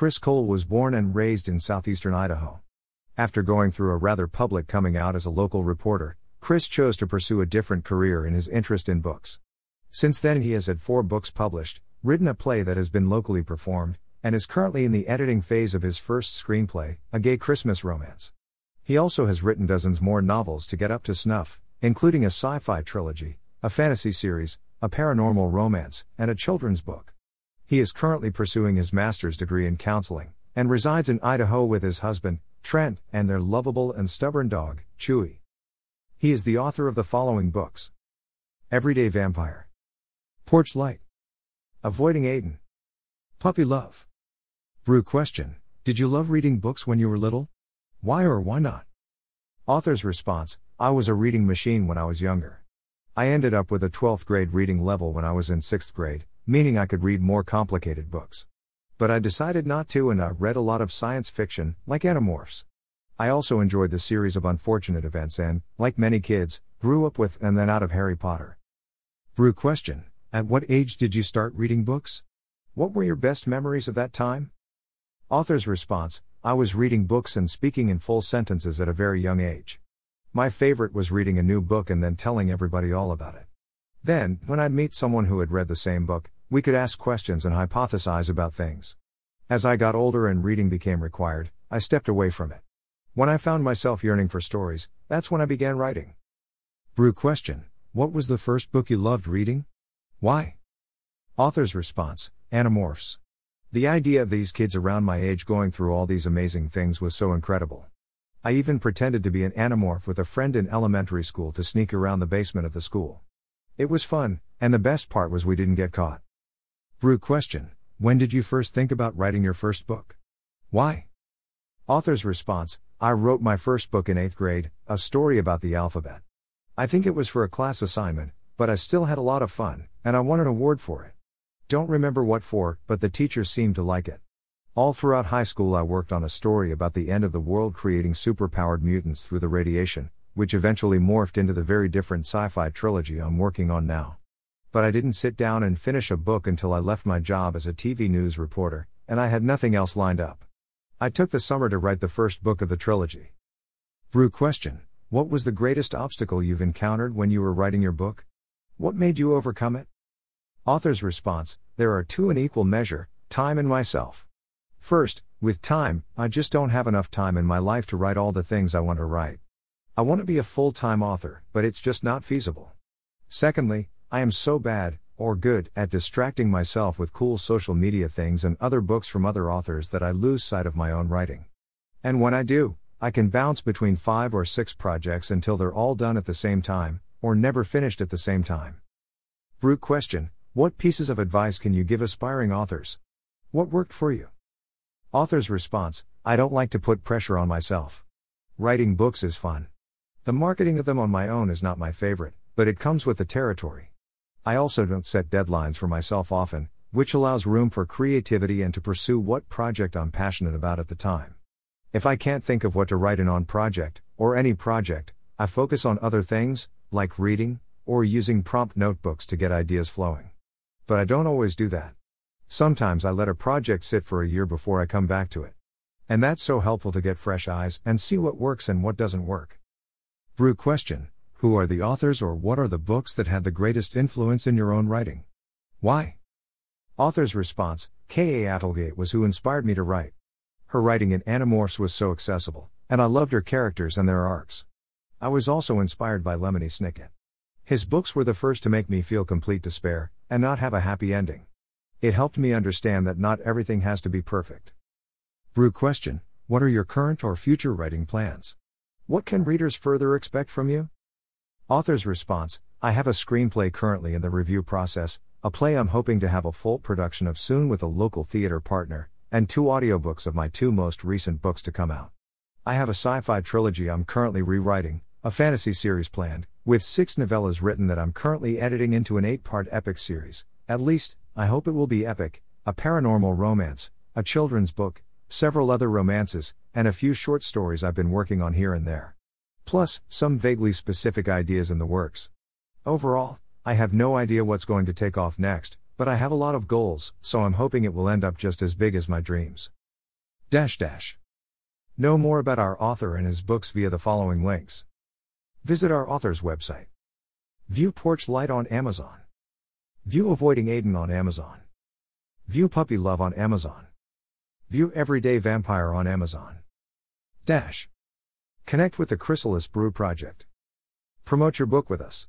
Chris Cole was born and raised in southeastern Idaho. After going through a rather public coming out as a local reporter, Chris chose to pursue a different career in his interest in books. Since then he has had 4 books published, written a play that has been locally performed, and is currently in the editing phase of his first screenplay, A Gay Christmas Romance. He also has written dozens more novels to get up to snuff, including a sci-fi trilogy, a fantasy series, a paranormal romance, and a children's book. He is currently pursuing his master's degree in counseling, and resides in Idaho with his husband, Trent, and their lovable and stubborn dog, Chewy. He is the author of the following books: Everyday Vampire, Porch Light, Avoiding Aiden, Puppy Love. Brew Question: did you love reading books when you were little? Why or why not? Author's response: I was a reading machine when I was younger. I ended up with a 12th grade reading level when I was in 6th grade, meaning I could read more complicated books. But I decided not to, and I read a lot of science fiction, like Animorphs. I also enjoyed The Series of Unfortunate Events and, like many kids, grew up with and then out of Harry Potter. Brew Question: at what age did you start reading books? What were your best memories of that time? Author's response: I was reading books and speaking in full sentences at a very young age. My favorite was reading a new book and then telling everybody all about it. Then, when I'd meet someone who had read the same book, we could ask questions and hypothesize about things. As I got older and reading became required, I stepped away from it. When I found myself yearning for stories, that's when I began writing. Brew Question: what was the first book you loved reading? Why? Author's response: Animorphs. The idea of these kids around my age going through all these amazing things was so incredible. I even pretended to be an Animorph with a friend in elementary school to sneak around the basement of the school. It was fun, and the best part was we didn't get caught. Brew Question: when did you first think about writing your first book? Why? Author's response: I wrote my first book in 8th grade, a story about the alphabet. I think it was for a class assignment, but I still had a lot of fun, and I won an award for it. Don't remember what for, but the teacher seemed to like it. All throughout high school I worked on a story about the end of the world, creating superpowered mutants through the radiation, which eventually morphed into the very different sci-fi trilogy I'm working on now. But I didn't sit down and finish a book until I left my job as a TV news reporter, and I had nothing else lined up. I took the summer to write the first book of the trilogy. Brew Question: what was the greatest obstacle you've encountered when you were writing your book? What made you overcome it? Author's response: there are two in equal measure, time and myself. First, with time, I just don't have enough time in my life to write all the things I want to write. I want to be a full-time author, but it's just not feasible. Secondly, I am so bad, or good, at distracting myself with cool social media things and other books from other authors that I lose sight of my own writing. And when I do, I can bounce between 5 or 6 projects until they're all done at the same time, or never finished at the same time. Brew Question: what pieces of advice can you give aspiring authors? What worked for you? Author's response: I don't like to put pressure on myself. Writing books is fun. The marketing of them on my own is not my favorite, but it comes with the territory. I also don't set deadlines for myself often, which allows room for creativity and to pursue what project I'm passionate about at the time. If I can't think of what to write in on project, or any project, I focus on other things, like reading, or using prompt notebooks to get ideas flowing. But I don't always do that. Sometimes I let a project sit for a year before I come back to it. And that's so helpful to get fresh eyes and see what works and what doesn't work. Brew Question: who are the authors or what are the books that had the greatest influence in your own writing? Why? Author's response: K.A. Applegate was who inspired me to write. Her writing in Animorphs was so accessible, and I loved her characters and their arcs. I was also inspired by Lemony Snicket. His books were the first to make me feel complete despair, and not have a happy ending. It helped me understand that not everything has to be perfect. Brew Question: what are your current or future writing plans? What can readers further expect from you? Author's response: I have a screenplay currently in the review process, a play I'm hoping to have a full production of soon with a local theater partner, and 2 audiobooks of my 2 most recent books to come out. I have a sci-fi trilogy I'm currently rewriting, a fantasy series planned, with 6 novellas written that I'm currently editing into an 8-part epic series, at least, I hope it will be epic, a paranormal romance, a children's book, several other romances, and a few short stories I've been working on here and there. Plus, some vaguely specific ideas in the works. Overall, I have no idea what's going to take off next, but I have a lot of goals, so I'm hoping it will end up just as big as my dreams. Know more about our author and his books via the following links. Visit our author's website. View Porch Light on Amazon. View Avoiding Aiden on Amazon. View Puppy Love on Amazon. View Everyday Vampire on Amazon. Connect with the Chrysalis Brew Project. Promote your book with us.